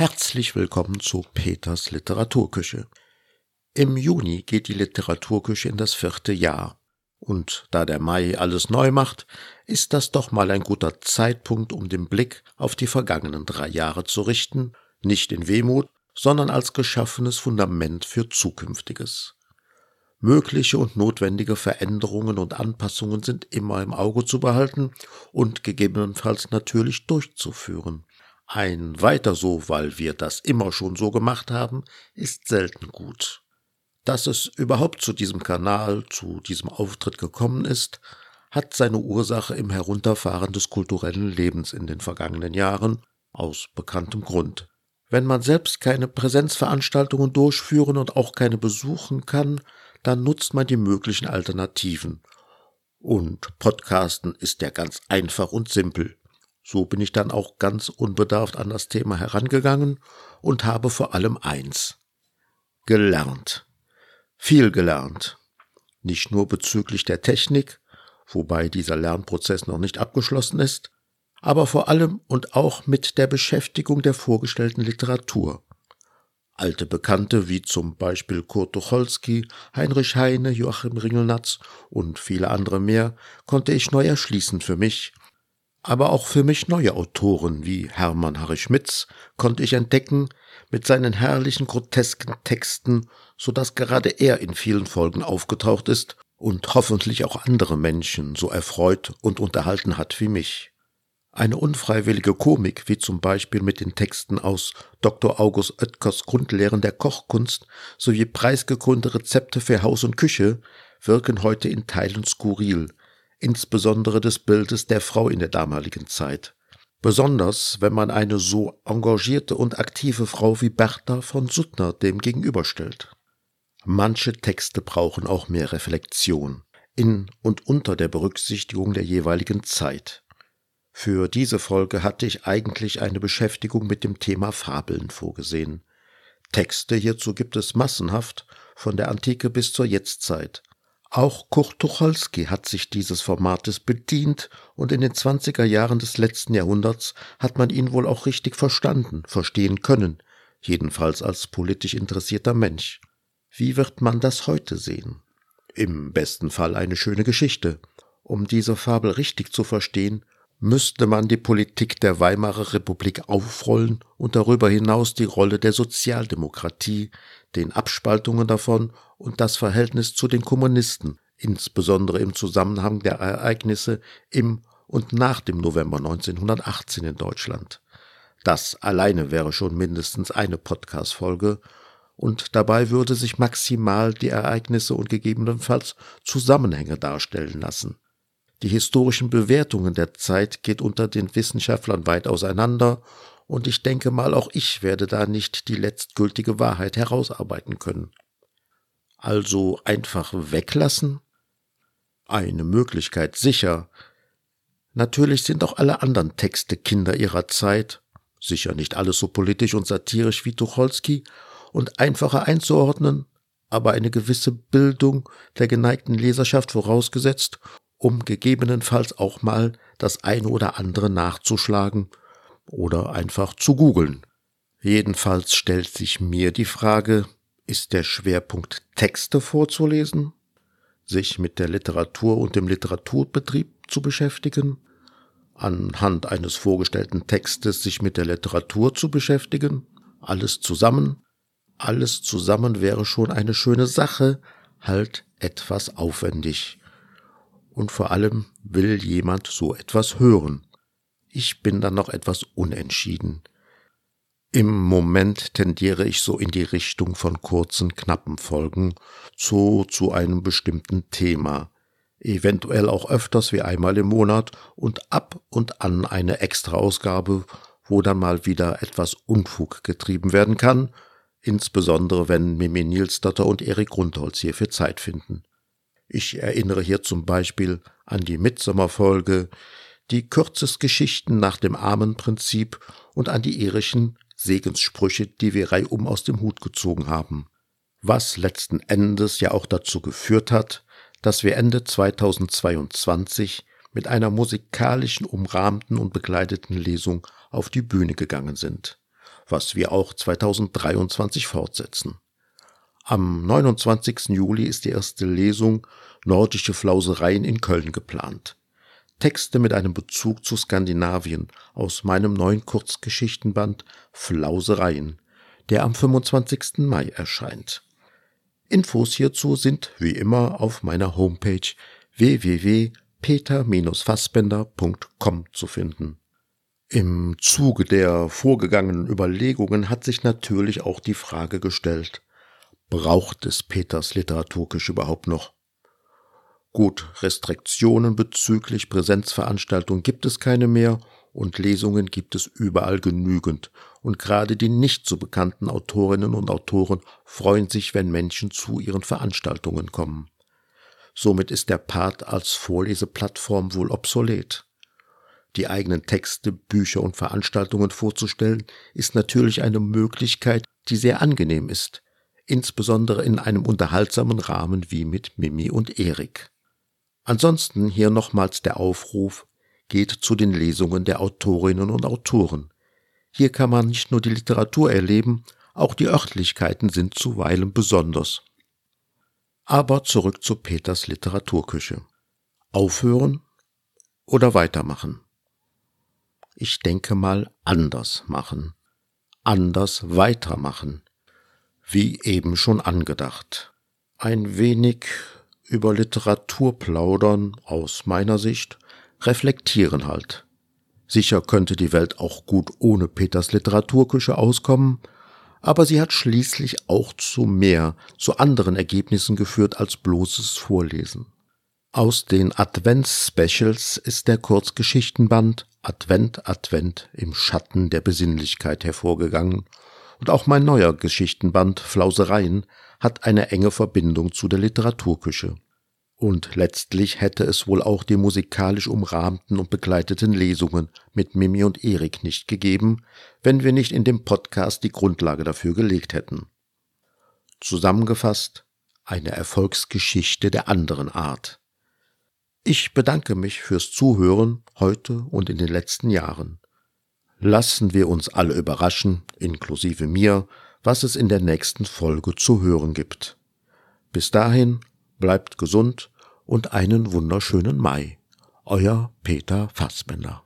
Herzlich willkommen zu Peters Literaturküche. Im Juni geht die Literaturküche in das 4. Jahr. Und da der Mai alles neu macht, ist das doch mal ein guter Zeitpunkt, um den Blick auf die vergangenen 3 Jahre zu richten, nicht in Wehmut, sondern als geschaffenes Fundament für Zukünftiges. Mögliche und notwendige Veränderungen und Anpassungen sind immer im Auge zu behalten und gegebenenfalls natürlich durchzuführen. Ein weiter so, weil wir das immer schon so gemacht haben, ist selten gut. Dass es überhaupt zu diesem Kanal, zu diesem Auftritt gekommen ist, hat seine Ursache im Herunterfahren des kulturellen Lebens in den vergangenen Jahren, aus bekanntem Grund. Wenn man selbst keine Präsenzveranstaltungen durchführen und auch keine besuchen kann, dann nutzt man die möglichen Alternativen. Und Podcasten ist ja ganz einfach und simpel. So bin ich dann auch ganz unbedarft an das Thema herangegangen und habe vor allem eins: gelernt. Viel gelernt, nicht nur bezüglich der Technik, wobei dieser Lernprozess noch nicht abgeschlossen ist, aber vor allem und auch mit der Beschäftigung der vorgestellten Literatur. Alte Bekannte wie zum Beispiel Kurt Tucholsky, Heinrich Heine, Joachim Ringelnatz und viele andere mehr konnte ich neu erschließen für mich, aber auch für mich neue Autoren wie Hermann Harry Schmitz konnte ich entdecken mit seinen herrlichen grotesken Texten, sodass gerade er in vielen Folgen aufgetaucht ist und hoffentlich auch andere Menschen so erfreut und unterhalten hat wie mich. Eine unfreiwillige Komik, wie zum Beispiel mit den Texten aus Dr. August Oetkers Grundlehren der Kochkunst sowie preisgekrönte Rezepte für Haus und Küche, wirken heute in Teilen skurril, insbesondere des Bildes der Frau in der damaligen Zeit. Besonders, wenn man eine so engagierte und aktive Frau wie Bertha von Suttner dem gegenüberstellt. Manche Texte brauchen auch mehr Reflexion, in und unter der Berücksichtigung der jeweiligen Zeit. Für diese Folge hatte ich eigentlich eine Beschäftigung mit dem Thema Fabeln vorgesehen. Texte hierzu gibt es massenhaft, von der Antike bis zur Jetztzeit. Auch Kurt Tucholsky hat sich dieses Formates bedient und in den 20er Jahren des letzten Jahrhunderts hat man ihn wohl auch richtig verstehen können, jedenfalls als politisch interessierter Mensch. Wie wird man das heute sehen? Im besten Fall eine schöne Geschichte. Um diese Fabel richtig zu verstehen, müsste man die Politik der Weimarer Republik aufrollen und darüber hinaus die Rolle der Sozialdemokratie, den Abspaltungen davon und das Verhältnis zu den Kommunisten, insbesondere im Zusammenhang der Ereignisse im und nach dem November 1918 in Deutschland. Das alleine wäre schon mindestens eine Podcast-Folge und dabei würde sich maximal die Ereignisse und gegebenenfalls Zusammenhänge darstellen lassen. Die historischen Bewertungen der Zeit geht unter den Wissenschaftlern weit auseinander und ich denke mal, auch ich werde da nicht die letztgültige Wahrheit herausarbeiten können. Also einfach weglassen? Eine Möglichkeit, sicher. Natürlich sind auch alle anderen Texte Kinder ihrer Zeit, sicher nicht alles so politisch und satirisch wie Tucholsky und einfacher einzuordnen, aber eine gewisse Bildung der geneigten Leserschaft vorausgesetzt, um gegebenenfalls auch mal das eine oder andere nachzuschlagen oder einfach zu googeln. Jedenfalls stellt sich mir die Frage, ist der Schwerpunkt Texte vorzulesen, sich mit der Literatur und dem Literaturbetrieb zu beschäftigen, anhand eines vorgestellten Textes sich mit der Literatur zu beschäftigen, alles zusammen wäre schon eine schöne Sache, halt etwas aufwendig. Und vor allem will jemand so etwas hören. Ich bin dann noch etwas unentschieden. Im Moment tendiere ich so in die Richtung von kurzen, knappen Folgen, zu einem bestimmten Thema. Eventuell auch öfters wie einmal im Monat und ab und an eine Extra-Ausgabe, wo dann mal wieder etwas Unfug getrieben werden kann, insbesondere wenn Mimi Nilsdatter und Erik Grundholz hierfür Zeit finden. Ich erinnere hier zum Beispiel an die Mitsommerfolge, die Kürzesgeschichten nach dem Armenprinzip und an die irischen Segenssprüche, die wir reihum aus dem Hut gezogen haben. Was letzten Endes ja auch dazu geführt hat, dass wir Ende 2022 mit einer musikalischen, umrahmten und begleiteten Lesung auf die Bühne gegangen sind. was wir auch 2023 fortsetzen. Am 29. Juli ist die erste Lesung Nordische Flausereien in Köln geplant. Texte mit einem Bezug zu Skandinavien aus meinem neuen Kurzgeschichtenband Flausereien, der am 25. Mai erscheint. Infos hierzu sind wie immer auf meiner Homepage www.peter-fassbender.com zu finden. Im Zuge der vorgegangenen Überlegungen hat sich natürlich auch die Frage gestellt: Braucht es Peters Literaturküche überhaupt noch? Gut, Restriktionen bezüglich Präsenzveranstaltungen gibt es keine mehr und Lesungen gibt es überall genügend. Und gerade die nicht so bekannten Autorinnen und Autoren freuen sich, wenn Menschen zu ihren Veranstaltungen kommen. Somit ist der Part als Vorleseplattform wohl obsolet. Die eigenen Texte, Bücher und Veranstaltungen vorzustellen, ist natürlich eine Möglichkeit, die sehr angenehm ist, insbesondere in einem unterhaltsamen Rahmen wie mit Mimi und Erik. Ansonsten hier nochmals der Aufruf: Geht zu den Lesungen der Autorinnen und Autoren. Hier kann man nicht nur die Literatur erleben, auch die Örtlichkeiten sind zuweilen besonders. Aber zurück zu Peters Literaturküche. Aufhören oder weitermachen? Ich denke mal, anders machen. Anders weitermachen. Wie eben schon angedacht. Ein wenig über Literatur plaudern, aus meiner Sicht, reflektieren halt. Sicher könnte die Welt auch gut ohne Peters Literaturküche auskommen, aber sie hat schließlich auch zu anderen Ergebnissen geführt als bloßes Vorlesen. Aus den Advents-Specials ist der Kurzgeschichtenband Advent, Advent im Schatten der Besinnlichkeit hervorgegangen und auch mein neuer Geschichtenband Flausereien hat eine enge Verbindung zu der Literaturküche. Und letztlich hätte es wohl auch die musikalisch umrahmten und begleiteten Lesungen mit Mimi und Erik nicht gegeben, wenn wir nicht in dem Podcast die Grundlage dafür gelegt hätten. Zusammengefasst, eine Erfolgsgeschichte der anderen Art. Ich bedanke mich fürs Zuhören heute und in den letzten Jahren. Lassen wir uns alle überraschen, inklusive mir, was es in der nächsten Folge zu hören gibt. Bis dahin, bleibt gesund und einen wunderschönen Mai. Euer Peter Fassbender.